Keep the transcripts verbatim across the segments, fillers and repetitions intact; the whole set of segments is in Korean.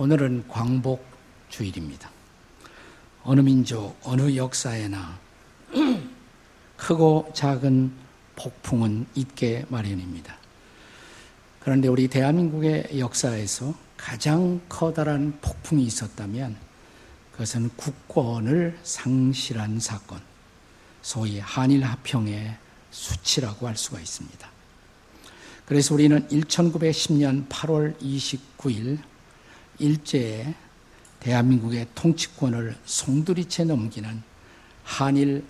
오늘은 광복 주일입니다. 어느 민족, 어느 역사에나 크고 작은 폭풍은 있게 마련입니다. 그런데 우리 대한민국의 역사에서 가장 커다란 폭풍이 있었다면 그것은 국권을 상실한 사건, 소위 한일합평의 수치라고 할 수가 있습니다. 그래서 우리는 천구백십 년 팔월 이십구일 일제에 대한민국의 통치권을 송두리째 넘기는 한일병합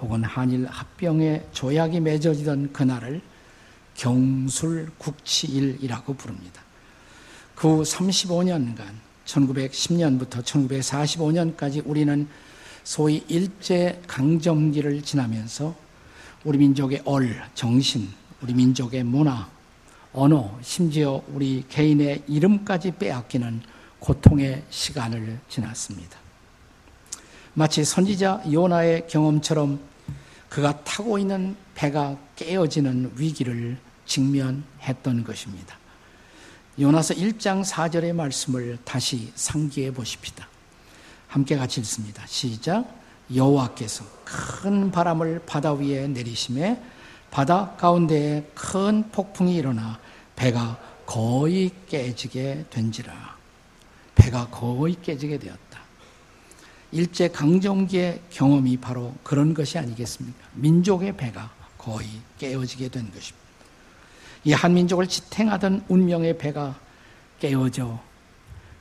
혹은 한일합병의 조약이 맺어지던 그날을 경술국치일이라고 부릅니다. 그 후 삼십오 년간 천구백십 년부터 천구백사십오 년까지 우리는 소위 일제강점기를 지나면서 우리 민족의 얼, 정신, 우리 민족의 문화, 언어, 심지어 우리 개인의 이름까지 빼앗기는 고통의 시간을 지났습니다. 마치 선지자 요나의 경험처럼 그가 타고 있는 배가 깨어지는 위기를 직면했던 것입니다. 요나서 일 장 사 절의 말씀을 다시 상기해 보십시다. 함께 같이 읽습니다. 시작. 여호와께서 큰 바람을 바다 위에 내리심에 바다 가운데에 큰 폭풍이 일어나 배가 거의 깨지게 된지라. 배가 거의 깨지게 되었다. 일제강점기의 경험이 바로 그런 것이 아니겠습니까? 민족의 배가 거의 깨어지게 된 것입니다. 이 한민족을 지탱하던 운명의 배가 깨어져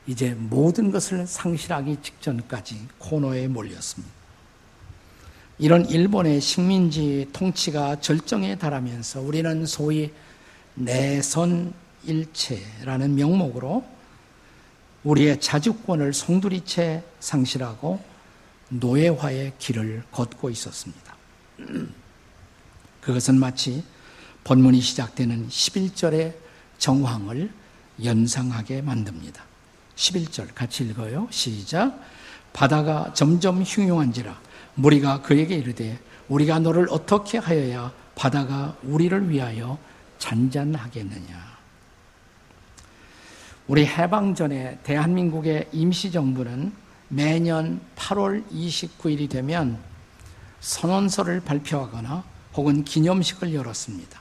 이제 모든 것을 상실하기 직전까지 코너에 몰렸습니다. 이런 일본의 식민지 통치가 절정에 달하면서 우리는 소위 내선일체라는 명목으로 우리의 자주권을 송두리째 상실하고 노예화의 길을 걷고 있었습니다. 그것은 마치 본문이 시작되는 십일 절의 정황을 연상하게 만듭니다. 십일 절 같이 읽어요. 시작. 바다가 점점 흉흉한지라 무리가 그에게 이르되 우리가 너를 어떻게 하여야 바다가 우리를 위하여 잔잔하겠느냐. 우리 해방 전에 대한민국의 임시정부는 매년 팔월 이십구일이 되면 선언서를 발표하거나 혹은 기념식을 열었습니다.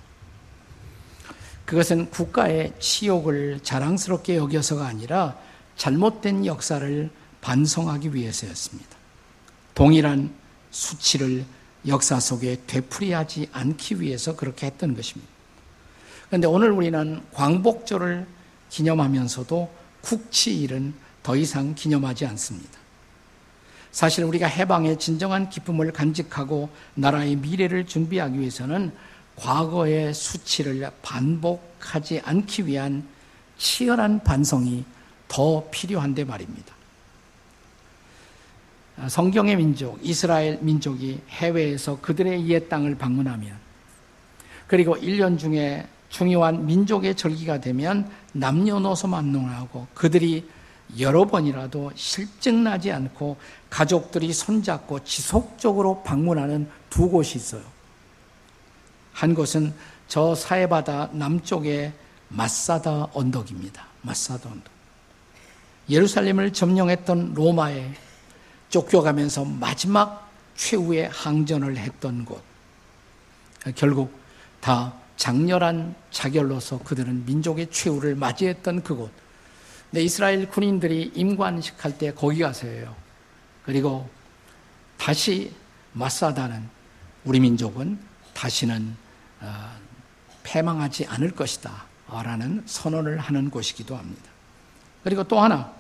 그것은 국가의 치욕을 자랑스럽게 여겨서가 아니라 잘못된 역사를 반성하기 위해서였습니다. 동일한 수치를 역사 속에 되풀이하지 않기 위해서 그렇게 했던 것입니다. 그런데 오늘 우리는 광복절을 기념하면서도 국치일은 더 이상 기념하지 않습니다. 사실 우리가 해방의 진정한 기쁨을 간직하고 나라의 미래를 준비하기 위해서는 과거의 수치를 반복하지 않기 위한 치열한 반성이 더 필요한데 말입니다. 성경의 민족, 이스라엘 민족이 해외에서 그들의 이해 땅을 방문하면 그리고 일 년 중에 중요한 민족의 절기가 되면 남녀노소 만농하고 그들이 여러 번이라도 실증나지 않고 가족들이 손잡고 지속적으로 방문하는 두 곳이 있어요. 한 곳은 저 사해바다 남쪽의 마사다 언덕입니다. 마사다 언덕. 예루살렘을 점령했던 로마에 쫓겨가면서 마지막 최후의 항전을 했던 곳. 결국 다 장렬한 자결로서 그들은 민족의 최후를 맞이했던 그곳. 근데 이스라엘 군인들이 임관식할 때 거기 가세요. 그리고 다시 마사다는 우리 민족은 다시는 어, 패망하지 않을 것이다 라는 선언을 하는 곳이기도 합니다. 그리고 또 하나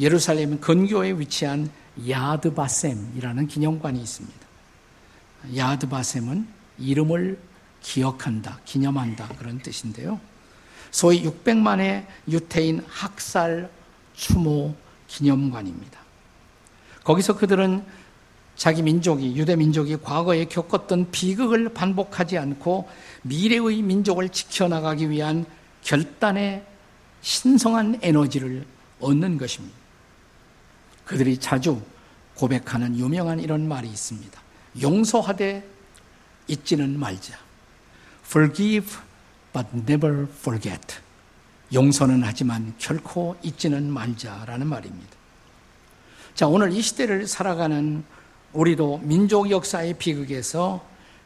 예루살렘 근교에 위치한 야드바셈이라는 기념관이 있습니다. 야드바셈은 이름을 기억한다, 기념한다 그런 뜻인데요. 소위 육백만의 유태인 학살 추모 기념관입니다. 거기서 그들은 자기 민족이, 유대 민족이 과거에 겪었던 비극을 반복하지 않고 미래의 민족을 지켜나가기 위한 결단의 신성한 에너지를 얻는 것입니다. 그들이 자주 고백하는 유명한 이런 말이 있습니다. 용서하되 잊지는 말자. Forgive but never forget. 용서는 하지만 결코 잊지는 말자라는 말입니다. 자, 오늘 이 시대를 살아가는 우리도 민족 역사의 비극에서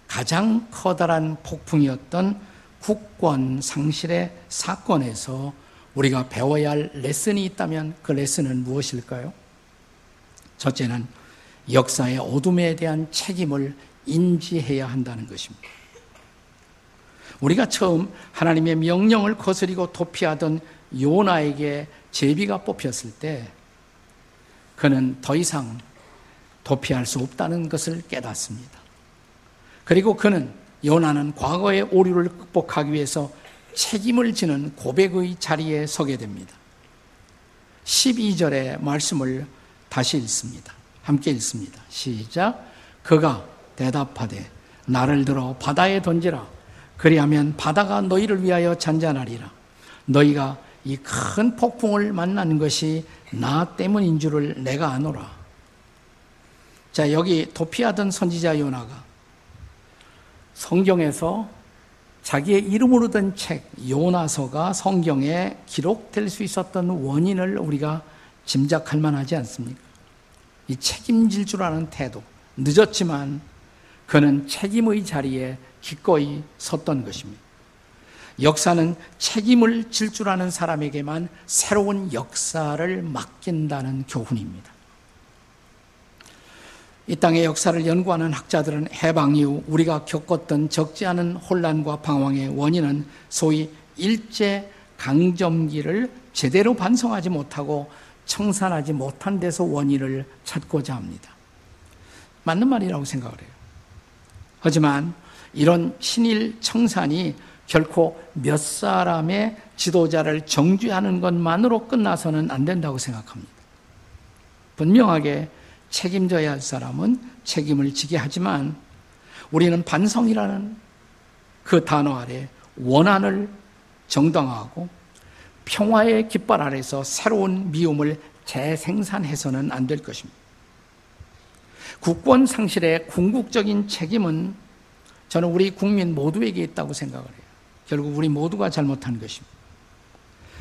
가장 커다란 폭풍이었던 국권 상실의 사건에서 우리가 배워야 할 레슨이 있다면 그 레슨은 무엇일까요? 첫째는 역사의 어둠에 대한 책임을 인지해야 한다는 것입니다. 우리가 처음 하나님의 명령을 거스리고 도피하던 요나에게 제비가 뽑혔을 때 그는 더 이상 도피할 수 없다는 것을 깨닫습니다. 그리고 그는, 요나는 과거의 오류를 극복하기 위해서 책임을 지는 고백의 자리에 서게 됩니다. 십이 절의 말씀을 다시 읽습니다. 함께 읽습니다. 시작. 그가 대답하되 나를 들어 바다에 던지라. 그리하면 바다가 너희를 위하여 잔잔하리라. 너희가 이 큰 폭풍을 만난 것이 나 때문인 줄을 내가 아노라. 자, 여기 도피하던 선지자 요나가 성경에서 자기의 이름으로 된 책 요나서가 성경에 기록될 수 있었던 원인을 우리가 짐작할 만하지 않습니까? 이 책임질 줄 아는 태도, 늦었지만 그는 책임의 자리에 기꺼이 섰던 것입니다. 역사는 책임을 질 줄 아는 사람에게만 새로운 역사를 맡긴다는 교훈입니다. 이 땅의 역사를 연구하는 학자들은 해방 이후 우리가 겪었던 적지 않은 혼란과 방황의 원인은 소위 일제강점기를 제대로 반성하지 못하고 청산하지 못한 데서 원인을 찾고자 합니다. 맞는 말이라고 생각을 해요. 하지만 이런 친일 청산이 결코 몇 사람의 지도자를 정죄하는 것만으로 끝나서는 안 된다고 생각합니다. 분명하게 책임져야 할 사람은 책임을 지게 하지만 우리는 반성이라는 그 단어 아래 원한을 정당화하고 평화의 깃발 아래서 새로운 미움을 재생산해서는 안 될 것입니다. 국권 상실의 궁극적인 책임은 저는 우리 국민 모두에게 있다고 생각을 해요. 결국 우리 모두가 잘못한 것입니다.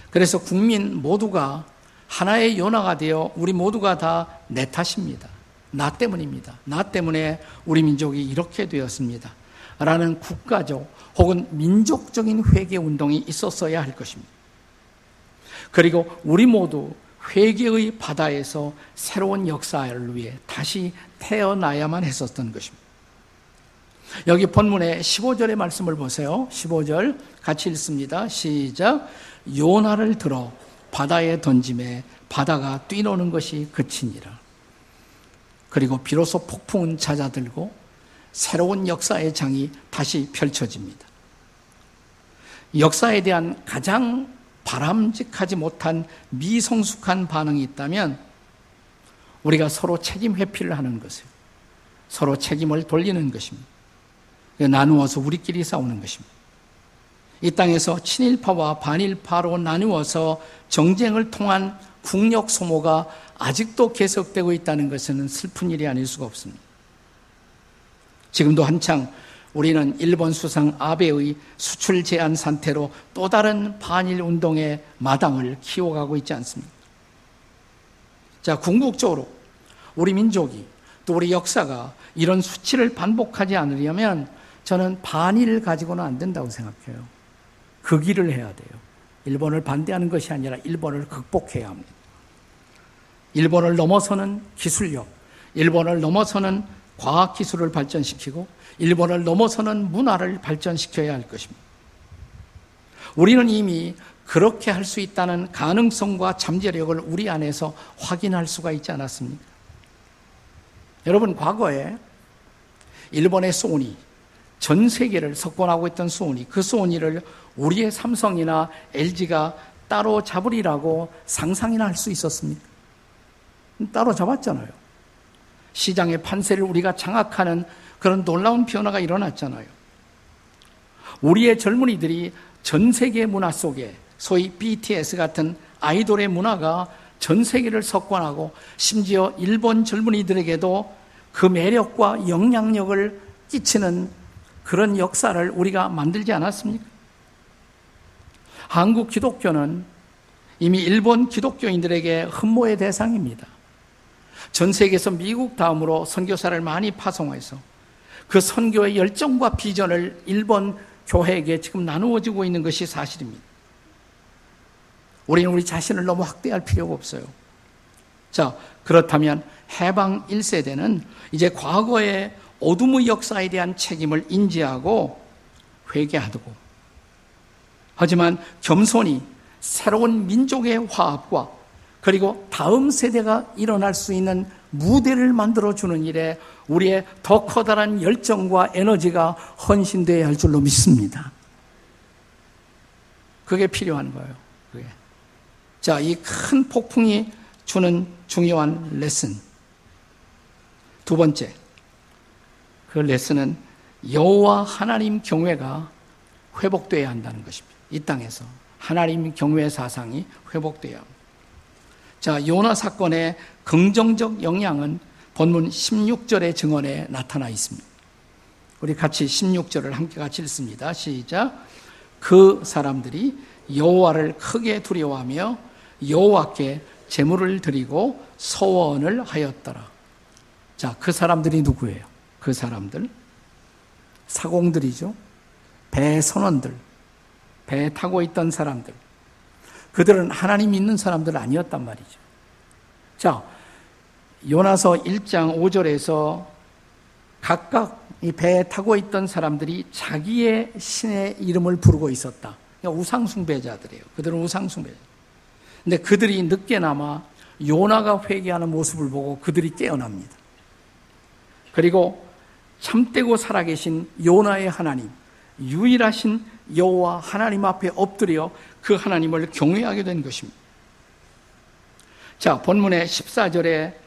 그래서 국민 모두가 하나의 요나가 되어 우리 모두가 다 내 탓입니다. 나 때문입니다. 나 때문에 우리 민족이 이렇게 되었습니다. 라는 국가적 혹은 민족적인 회개운동이 있었어야 할 것입니다. 그리고 우리 모두 회개의 바다에서 새로운 역사를 위해 다시 태어나야만 했었던 것입니다. 여기 본문의 십오 절의 말씀을 보세요. 십오 절 같이 읽습니다. 시작. 요나를 들어 바다에 던짐에 바다가 뛰노는 것이 그치니라. 그리고 비로소 폭풍은 잦아들고 새로운 역사의 장이 다시 펼쳐집니다. 역사에 대한 가장 바람직하지 못한 미성숙한 반응이 있다면 우리가 서로 책임 회피를 하는 것이에요. 서로 책임을 돌리는 것입니다. 나누어서 우리끼리 싸우는 것입니다. 이 땅에서 친일파와 반일파로 나누어서 정쟁을 통한 국력 소모가 아직도 계속되고 있다는 것은 슬픈 일이 아닐 수가 없습니다. 지금도 한창 우리는 일본 수상 아베의 수출 제한 사태로 또 다른 반일 운동의 마당을 키워가고 있지 않습니까? 자, 궁극적으로 우리 민족이 또 우리 역사가 이런 수치를 반복하지 않으려면 저는 반일 가지고는 안 된다고 생각해요. 극일을 해야 돼요. 일본을 반대하는 것이 아니라 일본을 극복해야 합니다. 일본을 넘어서는 기술력, 일본을 넘어서는 과학기술을 발전시키고 일본을 넘어서는 문화를 발전시켜야 할 것입니다. 우리는 이미 그렇게 할 수 있다는 가능성과 잠재력을 우리 안에서 확인할 수가 있지 않았습니까? 여러분, 과거에 일본의 소니, 전 세계를 석권하고 있던 소니, 그 소니를 우리의 삼성이나 엘지가 따로 잡으리라고 상상이나 할 수 있었습니까? 따로 잡았잖아요. 시장의 판세를 우리가 장악하는 그런 놀라운 변화가 일어났잖아요. 우리의 젊은이들이 전 세계 문화 속에 소위 비티에스 같은 아이돌의 문화가 전 세계를 석권하고 심지어 일본 젊은이들에게도 그 매력과 영향력을 끼치는 그런 역사를 우리가 만들지 않았습니까? 한국 기독교는 이미 일본 기독교인들에게 흠모의 대상입니다. 전 세계에서 미국 다음으로 선교사를 많이 파송해서 그 선교의 열정과 비전을 일본 교회에게 지금 나누어지고 있는 것이 사실입니다. 우리는 우리 자신을 너무 확대할 필요가 없어요. 자, 그렇다면 해방 일 세대는 이제 과거의 어둠의 역사에 대한 책임을 인지하고 회개하고, 하지만 겸손히 새로운 민족의 화합과 그리고 다음 세대가 일어날 수 있는 무대를 만들어주는 일에 우리의 더 커다란 열정과 에너지가 헌신되어야 할 줄로 믿습니다. 그게 필요한 거예요. 그게. 자, 이 큰 폭풍이 주는 중요한 레슨. 두 번째, 그 레슨은 여호와 하나님 경외가 회복되어야 한다는 것입니다. 이 땅에서 하나님 경외 사상이 회복되어야 합니다. 자, 요나 사건의 긍정적 영향은 본문 십육 절의 증언에 나타나 있습니다. 우리 같이 십육 절을 함께 같이 읽습니다. 시작. 그 사람들이 여호와를 크게 두려워하며 여호와께 제물을 드리고 소원을 하였더라. 자, 그 사람들이 누구예요? 그 사람들 사공들이죠. 배 선원들, 배 타고 있던 사람들. 그들은 하나님 믿는 사람들 아니었단 말이죠. 자, 요나서 일 장 오 절에서 각각 이 배에 타고 있던 사람들이 자기의 신의 이름을 부르고 있었다. 그러니까 우상숭배자들이에요. 그들은 우상숭배자. 근데 그들이 늦게나마 요나가 회개하는 모습을 보고 그들이 깨어납니다. 그리고 참되고 살아계신 요나의 하나님, 유일하신 여호와 하나님 앞에 엎드려 그 하나님을 경외하게 된 것입니다. 자, 본문의 십사 절에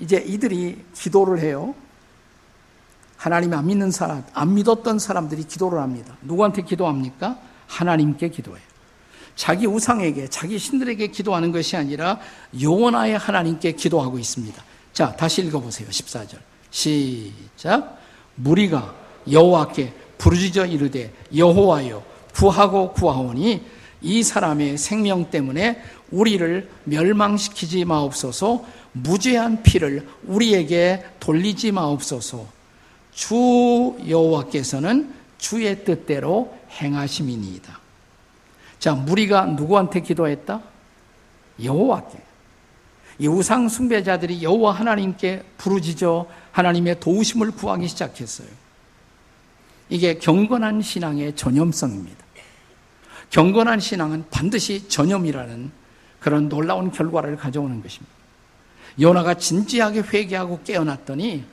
이제 이들이 기도를 해요. 하나님 안 믿는 사람, 안 믿었던 사람들이 기도를 합니다. 누구한테 기도합니까? 하나님께 기도해요. 자기 우상에게, 자기 신들에게 기도하는 것이 아니라 요나의 하나님께 기도하고 있습니다. 자, 다시 읽어보세요. 십사 절. 시작. 무리가 여호와께 부르짖어 이르되 여호와여 구하고 구하오니 이 사람의 생명 때문에 우리를 멸망시키지 마옵소서. 무죄한 피를 우리에게 돌리지 마옵소서. 주 여호와께서는 주의 뜻대로 행하심이니이다. 자, 무리가 누구한테 기도했다? 여호와께. 이 우상 숭배자들이 여호와 하나님께 부르짖어 하나님의 도우심을 구하기 시작했어요. 이게 경건한 신앙의 전염성입니다. 경건한 신앙은 반드시 전염이라는 그런 놀라운 결과를 가져오는 것입니다. 요나가 진지하게 회개하고 깨어났더니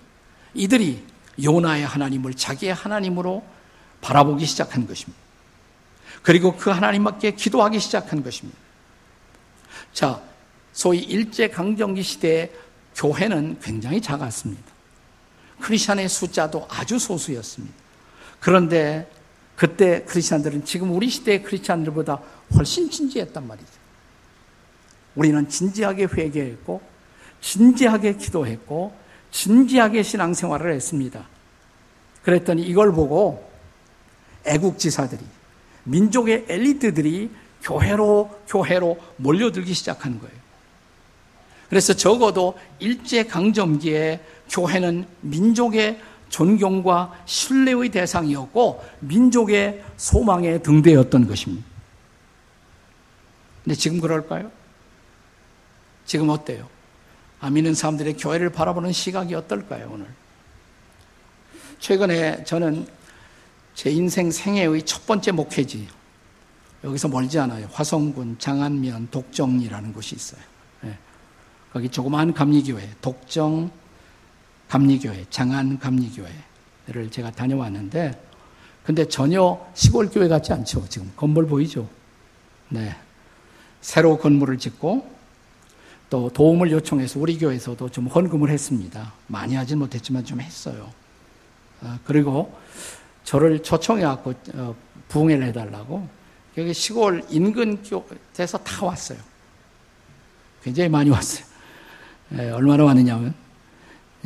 이들이 요나의 하나님을 자기의 하나님으로 바라보기 시작한 것입니다. 그리고 그 하나님께 기도하기 시작한 것입니다. 자, 소위 일제강점기 시대의 교회는 굉장히 작았습니다. 크리스천의 숫자도 아주 소수였습니다. 그런데 그때 크리스찬들은 지금 우리 시대의 크리스찬들보다 훨씬 진지했단 말이죠. 우리는 진지하게 회개했고, 진지하게 기도했고, 진지하게 신앙생활을 했습니다. 그랬더니 이걸 보고 애국지사들이, 민족의 엘리트들이 교회로 교회로 몰려들기 시작한 거예요. 그래서 적어도 일제강점기에 교회는 민족의 존경과 신뢰의 대상이었고 민족의 소망의 등대였던 것입니다. 근데 지금 그럴까요? 지금 어때요? 안 믿는 사람들의 교회를 바라보는 시각이 어떨까요? 오늘 최근에 저는 제 인생 생애의 첫 번째 목회지, 여기서 멀지 않아요. 화성군 장안면 독정이라는 곳이 있어요. 네. 거기 조그마한 감리교회, 독정 감리교회, 장안 감리교회를 제가 다녀왔는데, 근데 전혀 시골 교회 같지 않죠. 지금 건물 보이죠? 네, 새로 건물을 짓고 또 도움을 요청해서 우리 교회에서도 좀 헌금을 했습니다. 많이 하진 못했지만 좀 했어요. 아, 그리고 저를 초청해갖고 어, 부흥회를 해달라고 여기 시골 인근 교회에서 다 왔어요. 굉장히 많이 왔어요. 네, 얼마나 왔느냐면,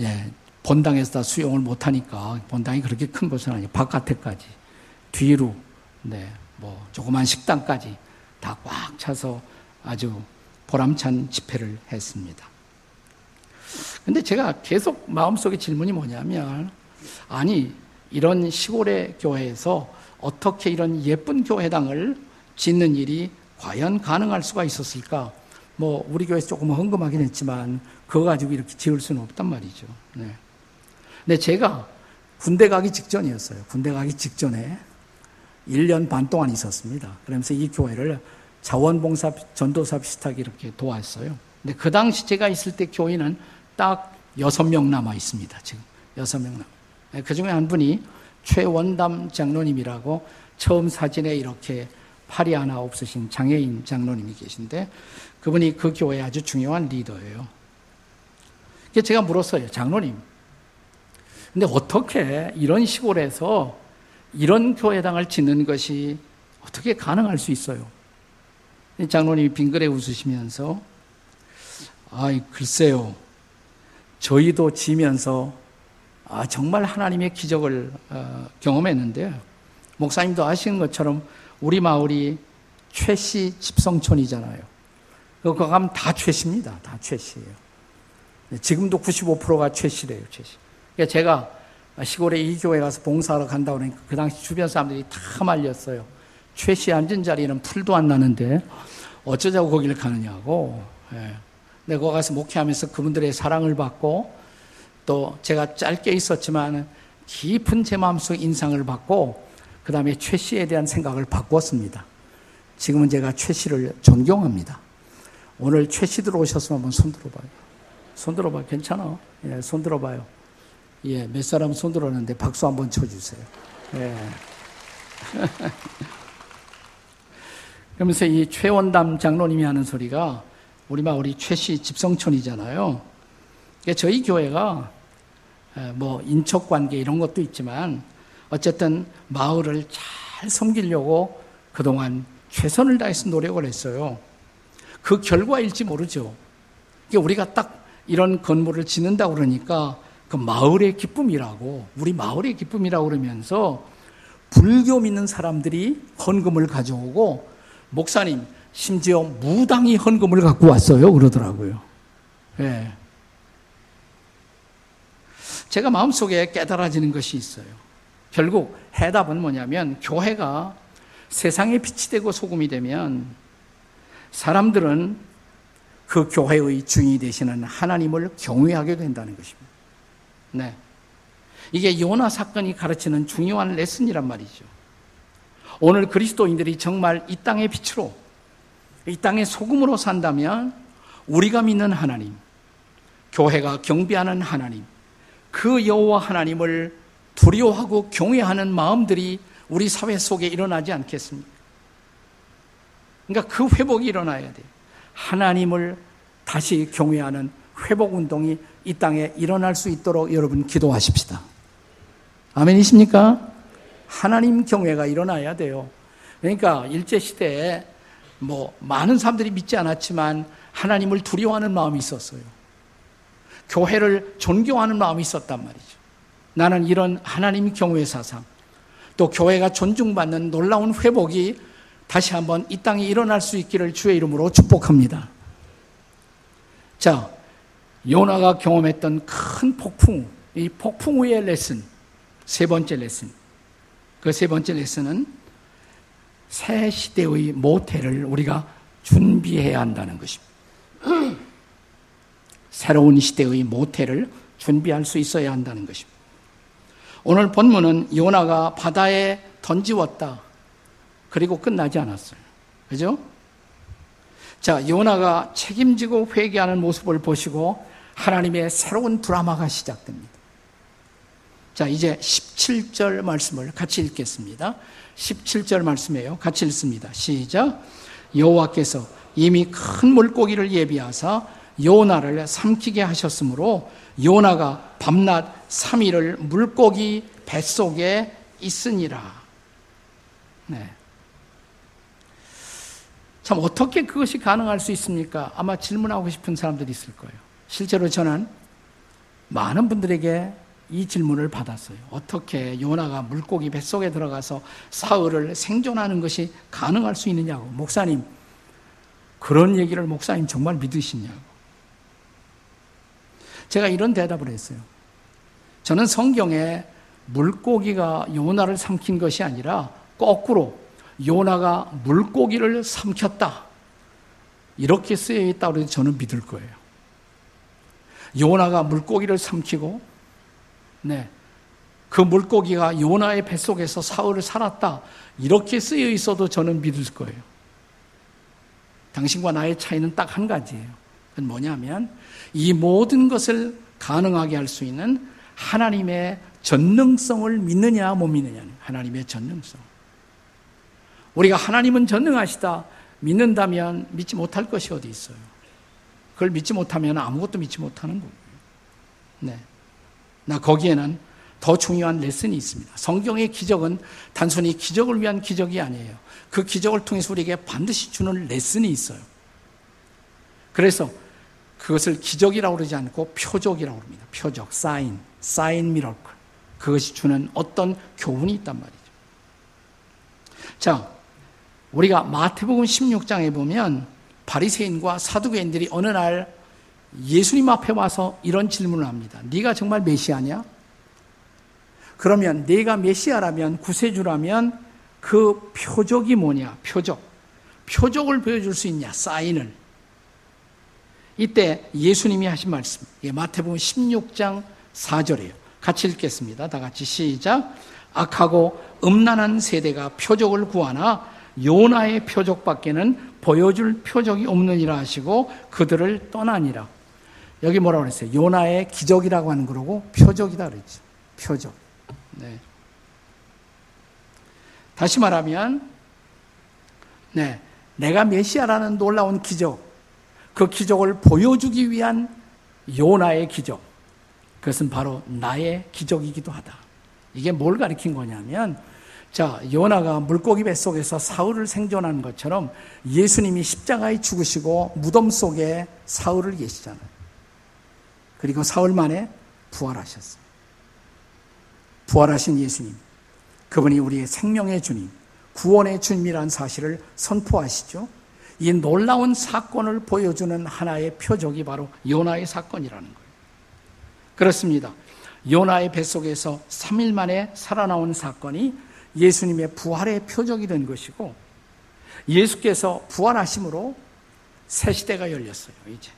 예, 본당에서 다 수용을 못하니까, 본당이 그렇게 큰 곳은 아니에요. 바깥에까지, 뒤로, 네, 뭐, 조그만 식당까지 다 꽉 차서 아주 보람찬 집회를 했습니다. 근데 제가 계속 마음속에 질문이 뭐냐면, 아니 이런 시골의 교회에서 어떻게 이런 예쁜 교회당을 짓는 일이 과연 가능할 수가 있었을까? 뭐 우리 교회에서 조금 헌금하긴 했지만 그거 가지고 이렇게 지을 수는 없단 말이죠. 네. 근데 제가 군대 가기 직전이었어요. 군대 가기 직전에 일 년 반 동안 있었습니다. 그러면서 이 교회를 자원봉사, 전도사 비슷하게 이렇게 도왔어요. 근데 그 당시 제가 있을 때 교인은 딱 여섯 명 남아 있습니다. 지금 여섯 명 남아. 그 중에 한 분이 최원담 장로님이라고 처음 사진에 이렇게 팔이 하나 없으신 장애인 장로님이 계신데, 그분이 그 교회의 아주 중요한 리더예요. 제가 물었어요. 장로님, 근데 어떻게 이런 시골에서 이런 교회당을 짓는 것이 어떻게 가능할 수 있어요? 장로님이 빙그레 웃으시면서, 아이 글쎄요, 저희도 지면서 아, 정말 하나님의 기적을 어, 경험했는데, 목사님도 아시는 것처럼 우리 마을이 최씨 집성촌이잖아요. 그거 가면 다 최씨입니다. 다 최씨예요. 지금도 구십오 퍼센트가 최씨래요. 최씨. 그러니까 제가 시골에 이 교회 가서 봉사하러 간다고 그러니까 그 당시 주변 사람들이 다 말렸어요. 최씨 앉은 자리는 풀도 안 나는데 어쩌자고 거기를 가느냐고. 예. 근데 거기 가서 목회하면서 그분들의 사랑을 받고, 또 제가 짧게 있었지만 깊은 제 마음속 인상을 받고, 그 다음에 최 씨에 대한 생각을 바꿨습니다. 지금은 제가 최 씨를 존경합니다. 오늘 최 씨 들어오셨으면 한번 손 들어봐요. 손 들어봐요. 괜찮아. 예, 손 들어봐요. 예, 몇 사람 손 들었는데 박수 한번 쳐주세요. 예. 그러면서 이 최원담 장로님이 하는 소리가, 우리 마을이 최 씨 집성촌이잖아요. 저희 교회가 뭐 인척관계 이런 것도 있지만 어쨌든 마을을 잘 섬기려고 그동안 최선을 다해서 노력을 했어요. 그 결과일지 모르죠. 우리가 딱 이런 건물을 짓는다고 그러니까 그 마을의 기쁨이라고, 우리 마을의 기쁨이라고 그러면서 불교 믿는 사람들이 헌금을 가져오고, 목사님 심지어 무당이 헌금을 갖고 왔어요 그러더라고요. 네. 제가 마음속에 깨달아지는 것이 있어요. 결국 해답은 뭐냐면, 교회가 세상에 빛이 되고 소금이 되면 사람들은 그 교회의 주인이 되시는 하나님을 경외하게 된다는 것입니다. 네, 이게 요나 사건이 가르치는 중요한 레슨이란 말이죠. 오늘 그리스도인들이 정말 이 땅의 빛으로, 이 땅의 소금으로 산다면 우리가 믿는 하나님, 교회가 경배하는 하나님, 그 여호와 하나님을 두려워하고 경외하는 마음들이 우리 사회 속에 일어나지 않겠습니까? 그러니까 그 회복이 일어나야 돼요. 하나님을 다시 경외하는 회복 운동이 이 땅에 일어날 수 있도록 여러분 기도하십시다. 아멘이십니까? 하나님 경외가 일어나야 돼요. 그러니까 일제시대에 뭐 많은 사람들이 믿지 않았지만 하나님을 두려워하는 마음이 있었어요. 교회를 존경하는 마음이 있었단 말이죠. 나는 이런 하나님 경외 사상, 또 교회가 존중받는 놀라운 회복이 다시 한번 이 땅에 일어날 수 있기를 주의 이름으로 축복합니다. 자, 요나가 경험했던 큰 폭풍, 이 폭풍 후의 레슨, 세 번째 레슨. 그 세 번째 레슨은 새 시대의 모태를 우리가 준비해야 한다는 것입니다. 새로운 시대의 모태를 준비할 수 있어야 한다는 것입니다. 오늘 본문은 요나가 바다에 던지웠다. 그리고 끝나지 않았어요. 그죠? 자, 요나가 책임지고 회개하는 모습을 보시고 하나님의 새로운 드라마가 시작됩니다. 자, 이제 십칠 절 말씀을 같이 읽겠습니다. 십칠 절 말씀이에요. 같이 읽습니다. 시작. 여호와께서 이미 큰 물고기를 예비하사 요나를 삼키게 하셨으므로 요나가 밤낮 삼 일을 물고기 뱃속에 있으니라. 네. 참 어떻게 그것이 가능할 수 있습니까? 아마 질문하고 싶은 사람들이 있을 거예요. 실제로 저는 많은 분들에게 이 질문을 받았어요. 어떻게 요나가 물고기 뱃속에 들어가서 사흘을 생존하는 것이 가능할 수 있느냐고. 목사님, 그런 얘기를 목사님 정말 믿으시냐고. 제가 이런 대답을 했어요. 저는 성경에 물고기가 요나를 삼킨 것이 아니라 거꾸로 요나가 물고기를 삼켰다, 이렇게 쓰여 있다고 해서 저는 믿을 거예요. 요나가 물고기를 삼키고, 네, 그 물고기가 요나의 뱃속에서 사흘을 살았다, 이렇게 쓰여 있어도 저는 믿을 거예요. 당신과 나의 차이는 딱 한 가지예요. 그건 뭐냐면 이 모든 것을 가능하게 할 수 있는 하나님의 전능성을 믿느냐 못 믿느냐. 하나님의 전능성. 우리가 하나님은 전능하시다 믿는다면 믿지 못할 것이 어디 있어요. 그걸 믿지 못하면 아무것도 믿지 못하는 거고요. 네, 나 거기에는 더 중요한 레슨이 있습니다. 성경의 기적은 단순히 기적을 위한 기적이 아니에요. 그 기적을 통해서 우리에게 반드시 주는 레슨이 있어요. 그래서 그것을 기적이라고 그러지 않고 표적이라고 합니다. 표적, 사인, 사인 미러클. 그것이 주는 어떤 교훈이 있단 말이죠. 자, 우리가 마태복음 십육 장에 보면 바리새인과 사두개인들이 어느 날 예수님 앞에 와서 이런 질문을 합니다. 네가 정말 메시아냐? 그러면 네가 메시아라면, 구세주라면 그 표적이 뭐냐? 표적. 표적을 보여줄 수 있냐? 사인을. 이때 예수님이 하신 말씀, 예, 마태복음 십육 장 사 절이에요. 같이 읽겠습니다. 다 같이 시작. 악하고 음란한 세대가 표적을 구하나 요나의 표적밖에는 보여줄 표적이 없느니라 하시고 그들을 떠나니라. 여기 뭐라고 그랬어요? 요나의 기적이라고 하는 거라고 표적이다 그랬죠. 표적. 네. 다시 말하면, 네, 내가 메시아라는 놀라운 기적, 그 기적을 보여주기 위한 요나의 기적, 그것은 바로 나의 기적이기도 하다. 이게 뭘 가리킨 거냐면, 자, 요나가 물고기 뱃속에서 사흘을 생존한 것처럼 예수님이 십자가에 죽으시고 무덤 속에 사흘을 계시잖아요. 그리고 사흘 만에 부활하셨어요. 부활하신 예수님, 그분이 우리의 생명의 주님, 구원의 주님이란 사실을 선포하시죠. 이 놀라운 사건을 보여주는 하나의 표적이 바로 요나의 사건이라는 거예요. 그렇습니다. 요나의 뱃속에서 삼 일 만에 살아나온 사건이 예수님의 부활의 표적이 된 것이고, 예수께서 부활하심으로 새 시대가 열렸어요. 이제.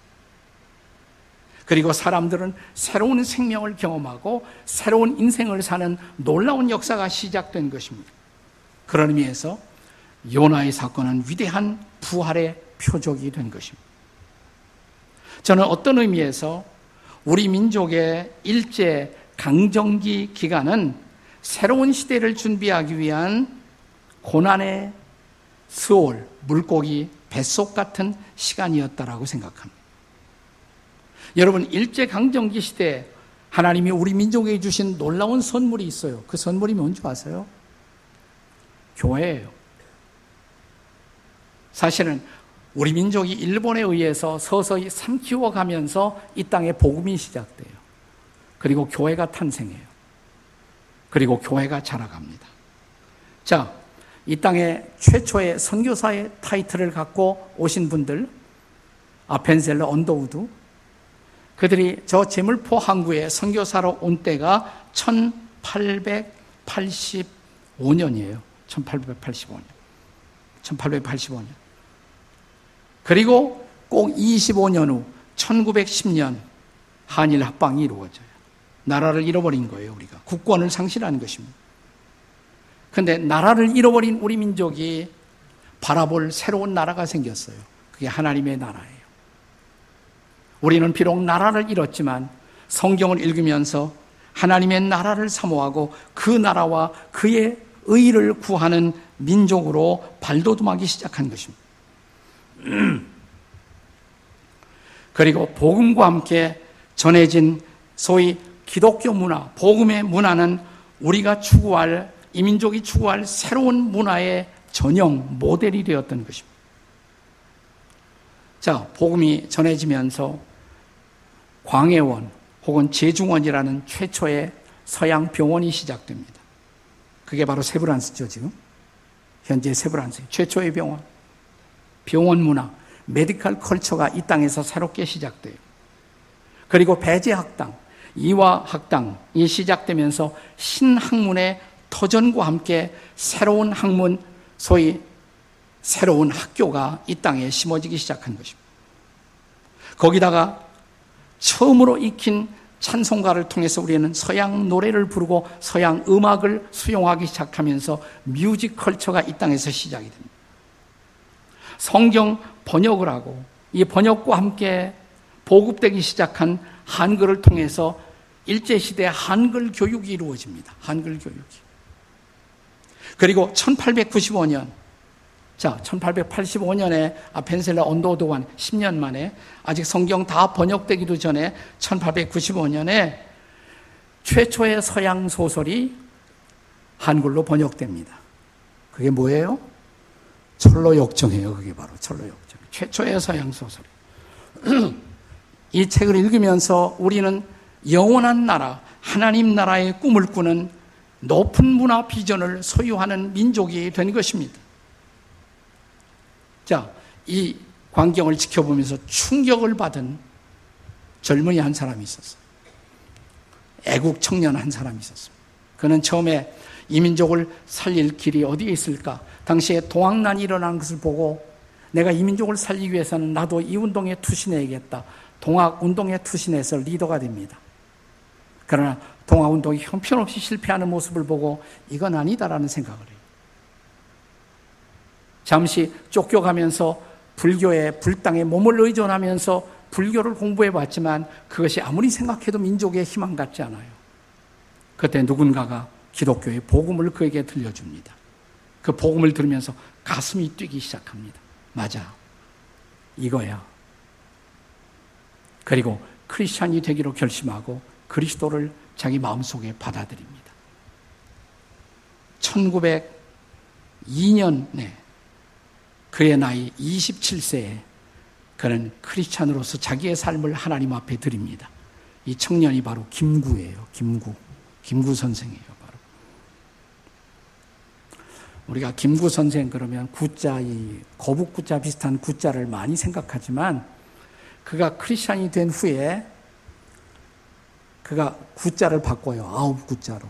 그리고 사람들은 새로운 생명을 경험하고 새로운 인생을 사는 놀라운 역사가 시작된 것입니다. 그런 의미에서 요나의 사건은 위대한 부활의 표적이 된 것입니다. 저는 어떤 의미에서 우리 민족의 일제 강점기 기간은 새로운 시대를 준비하기 위한 고난의 수월, 물고기, 뱃속 같은 시간이었다라고 생각합니다. 여러분, 일제강점기 시대에 하나님이 우리 민족에게 주신 놀라운 선물이 있어요. 그 선물이 뭔지 아세요? 교회예요. 사실은 우리 민족이 일본에 의해서 서서히 삼키워가면서 이 땅에 복음이 시작돼요. 그리고 교회가 탄생해요. 그리고 교회가 자라갑니다. 자, 이 땅에 최초의 선교사의 타이틀을 갖고 오신 분들, 아펜젤러, 언더우드, 그들이 저 제물포 항구에 선교사로 온 때가 천팔백팔십오 년이에요. 천팔백팔십오 년. 천팔백팔십오 년. 그리고 꼭 이십오 년 후 천구백십 년 한일 합방이 이루어져요. 나라를 잃어버린 거예요, 우리가. 국권을 상실한 것입니다. 그런데 나라를 잃어버린 우리 민족이 바라볼 새로운 나라가 생겼어요. 그게 하나님의 나라예요. 우리는 비록 나라를 잃었지만 성경을 읽으면서 하나님의 나라를 사모하고 그 나라와 그의 의의를 구하는 민족으로 발돋움하기 시작한 것입니다. 그리고 복음과 함께 전해진 소위 기독교 문화, 복음의 문화는 우리가 추구할, 이 민족이 추구할 새로운 문화의 전형 모델이 되었던 것입니다. 자, 복음이 전해지면서 광해원 혹은 제중원이라는 최초의 서양 병원이 시작됩니다. 그게 바로 세브란스죠, 지금. 현재 세브란스 최초의 병원, 병원 문화. 메디컬 컬처가 이 땅에서 새롭게 시작돼요. 그리고 배재학당, 이화학당이 시작되면서 신학문의 터전과 함께 새로운 학문, 소위 새로운 학교가 이 땅에 심어지기 시작한 것입니다. 거기다가 처음으로 익힌 찬송가를 통해서 우리는 서양 노래를 부르고 서양 음악을 수용하기 시작하면서 뮤직 컬처가 이 땅에서 시작이 됩니다. 성경 번역을 하고 이 번역과 함께 보급되기 시작한 한글을 통해서 일제시대 한글 교육이 이루어집니다. 한글 교육이. 그리고 천팔백구십오 년, 자, 천팔백팔십오 년에 아펜젤러 언더우드 완 십 년 만에, 아직 성경 다 번역되기도 전에 천팔백구십오 년에 최초의 서양 소설이 한글로 번역됩니다. 그게 뭐예요? 천로역정이에요. 그게 바로 천로역정. 최초의 서양 소설. 이 책을 읽으면서 우리는 영원한 나라, 하나님 나라의 꿈을 꾸는 높은 문화 비전을 소유하는 민족이 된 것입니다. 자, 이 광경을 지켜보면서 충격을 받은 젊은이 한 사람이 있었어요. 애국 청년 한 사람이 있었어요. 그는 처음에 이 민족을 살릴 길이 어디에 있을까? 당시에 동학난이 일어난 것을 보고 내가 이 민족을 살리기 위해서는 나도 이 운동에 투신해야겠다. 동학운동에 투신해서 리더가 됩니다. 그러나 동학운동이 형편없이 실패하는 모습을 보고 이건 아니다라는 생각을 해요. 잠시 쫓겨가면서 불교의 불당에 몸을 의존하면서 불교를 공부해봤지만 그것이 아무리 생각해도 민족의 희망 같지 않아요. 그때 누군가가 기독교의 복음을 그에게 들려줍니다. 그 복음을 들으면서 가슴이 뛰기 시작합니다. 맞아, 이거야. 그리고 크리스찬이 되기로 결심하고 그리스도를 자기 마음속에 받아들입니다. 천구백이 년에 그의 나이 이십칠 세에 그는 크리스찬으로서 자기의 삶을 하나님 앞에 드립니다. 이 청년이 바로 김구예요. 김구. 김구 선생이에요. 바로. 우리가 김구 선생 그러면 구자, 이 거북구자 비슷한 구자를 많이 생각하지만 그가 크리스찬이 된 후에 그가 구자를 바꿔요. 아홉 구자로.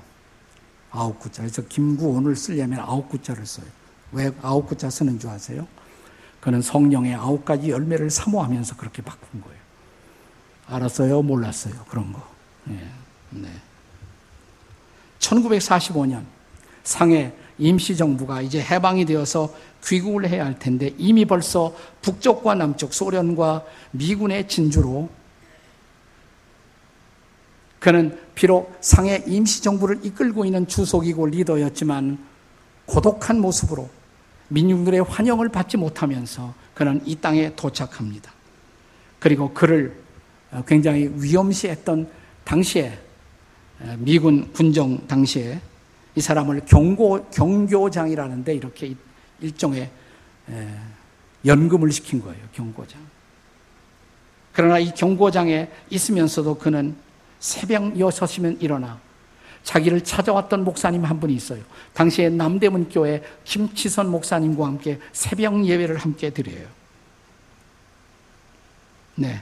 아홉 구자. 그래서 김구 오늘 쓰려면 아홉 구자를 써요. 왜 아홉 구자 쓰는 줄 아세요? 그는 성령의 아홉 가지 열매를 사모하면서 그렇게 바꾼 거예요. 알았어요? 몰랐어요? 그런 거. 네. 네. 천구백사십오 년 상해 임시정부가 이제 해방이 되어서 귀국을 해야 할 텐데 이미 벌써 북쪽과 남쪽 소련과 미군의 진주로 그는 비록 상해 임시정부를 이끌고 있는 주석이고 리더였지만 고독한 모습으로 민중들의 환영을 받지 못하면서 그는 이 땅에 도착합니다. 그리고 그를 굉장히 위험시했던 당시에 미군 군정 당시에 이 사람을 경고, 경교장이라는데 이렇게 일종의 연금을 시킨 거예요. 경고장. 그러나 이 경고장에 있으면서도 그는 새벽 여섯 시면 일어나 자기를 찾아왔던 목사님 한 분이 있어요. 당시에 남대문교회 김치선 목사님과 함께 새벽 예배를 함께 드려요. 네,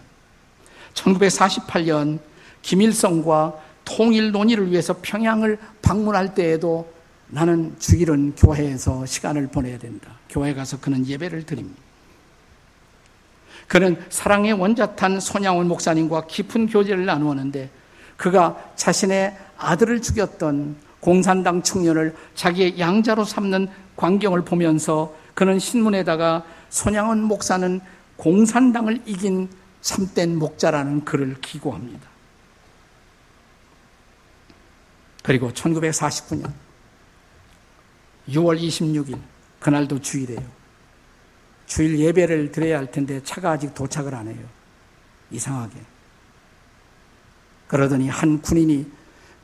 천구백사십팔 년 김일성과 통일 논의를 위해서 평양을 방문할 때에도 나는 주일은 교회에서 시간을 보내야 된다. 교회에 가서 그는 예배를 드립니다. 그는 사랑의 원자탄 손양원 목사님과 깊은 교제를 나누었는데 그가 자신의 아들을 죽였던 공산당 청년을 자기의 양자로 삼는 광경을 보면서 그는 신문에다가 손양원 목사는 공산당을 이긴 참된 목자라는 글을 기고합니다. 그리고 천구백사십구 년 유월 이십육 일 그날도 주일이에요. 주일 예배를 드려야 할 텐데 차가 아직 도착을 안 해요. 이상하게. 그러더니 한 군인이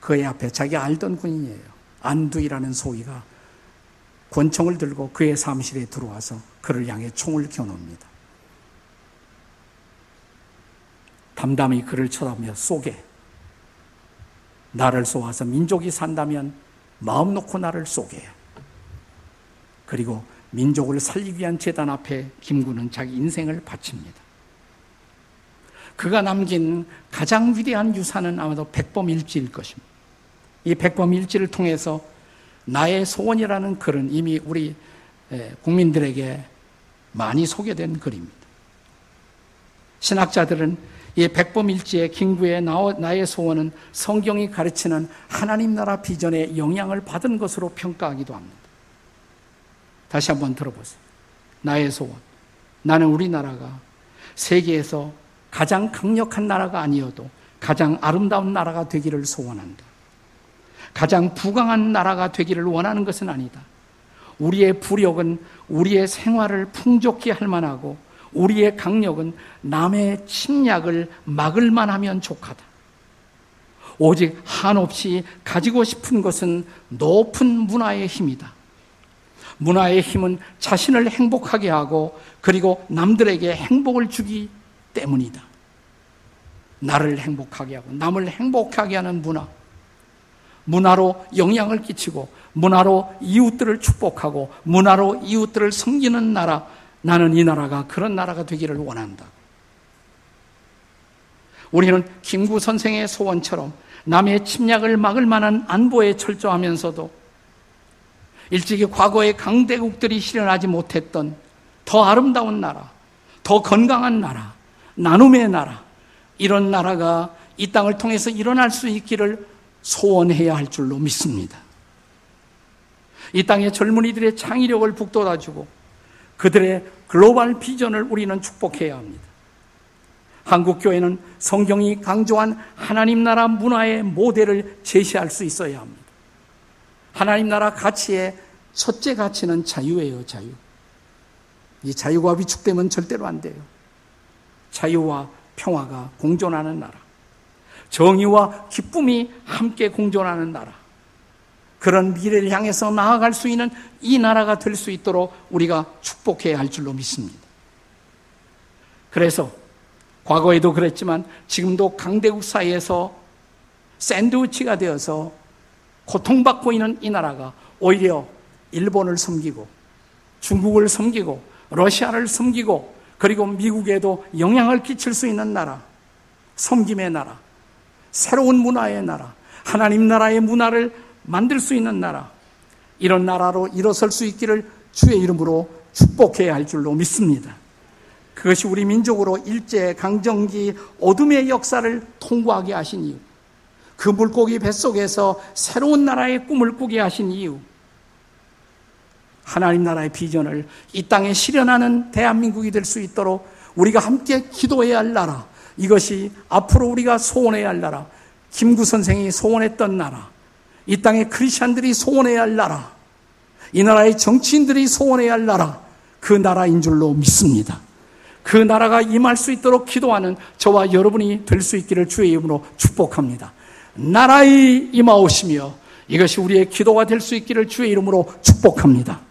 그의 앞에 자기 알던 군인이에요. 안두이라는 소위가 권총을 들고 그의 사무실에 들어와서 그를 향해 총을 겨눕니다. 담담히 그를 쳐다보며 쏘게. 나를 쏘아서 민족이 산다면 마음 놓고 나를 쏘게. 그리고 민족을 살리기 위한 재단 앞에 김구는 자기 인생을 바칩니다. 그가 남긴 가장 위대한 유산은 아마도 백범일지일 것입니다. 이 백범일지를 통해서 나의 소원이라는 글은 이미 우리 국민들에게 많이 소개된 글입니다. 신학자들은 이 백범일지의 김구의 나의 소원은 성경이 가르치는 하나님 나라 비전에 영향을 받은 것으로 평가하기도 합니다. 다시 한번 들어보세요. 나의 소원. 나는 우리나라가 세계에서 가장 강력한 나라가 아니어도 가장 아름다운 나라가 되기를 소원한다. 가장 부강한 나라가 되기를 원하는 것은 아니다. 우리의 부력은 우리의 생활을 풍족히 할 만하고 우리의 강력은 남의 침략을 막을 만하면 족하다. 오직 한없이 가지고 싶은 것은 높은 문화의 힘이다. 문화의 힘은 자신을 행복하게 하고 그리고 남들에게 행복을 주기 때문이다. 나를 행복하게 하고 남을 행복하게 하는 문화. 문화로 영향을 끼치고 문화로 이웃들을 축복하고 문화로 이웃들을 섬기는 나라. 나는 이 나라가 그런 나라가 되기를 원한다. 우리는 김구 선생의 소원처럼 남의 침략을 막을 만한 안보에 철저하면서도 일찍이 과거의 강대국들이 실현하지 못했던 더 아름다운 나라, 더 건강한 나라, 나눔의 나라, 이런 나라가 이 땅을 통해서 일어날 수 있기를 소원해야 할 줄로 믿습니다. 이 땅의 젊은이들의 창의력을 북돋아주고 그들의 글로벌 비전을 우리는 축복해야 합니다. 한국교회는 성경이 강조한 하나님 나라 문화의 모델을 제시할 수 있어야 합니다. 하나님 나라 가치의 첫째 가치는 자유예요, 자유. 이 자유가 위축되면 절대로 안 돼요. 자유와 평화가 공존하는 나라. 정의와 기쁨이 함께 공존하는 나라. 그런 미래를 향해서 나아갈 수 있는 이 나라가 될 수 있도록 우리가 축복해야 할 줄로 믿습니다. 그래서 과거에도 그랬지만 지금도 강대국 사이에서 샌드위치가 되어서 고통받고 있는 이 나라가 오히려 일본을 섬기고 중국을 섬기고 러시아를 섬기고 그리고 미국에도 영향을 끼칠 수 있는 나라, 섬김의 나라, 새로운 문화의 나라, 하나님 나라의 문화를 만들 수 있는 나라, 이런 나라로 일어설 수 있기를 주의 이름으로 축복해야 할 줄로 믿습니다. 그것이 우리 민족으로 일제강점기 어둠의 역사를 통과하게 하신 이유, 그 물고기 뱃속에서 새로운 나라의 꿈을 꾸게 하신 이유, 하나님 나라의 비전을 이 땅에 실현하는 대한민국이 될 수 있도록 우리가 함께 기도해야 할 나라, 이것이 앞으로 우리가 소원해야 할 나라, 김구 선생이 소원했던 나라, 이 땅의 크리스천들이 소원해야 할 나라, 이 나라의 정치인들이 소원해야 할 나라, 그 나라인 줄로 믿습니다. 그 나라가 임할 수 있도록 기도하는 저와 여러분이 될 수 있기를 주의 이름으로 축복합니다. 나라의 임하오시며 이것이 우리의 기도가 될 수 있기를 주의 이름으로 축복합니다.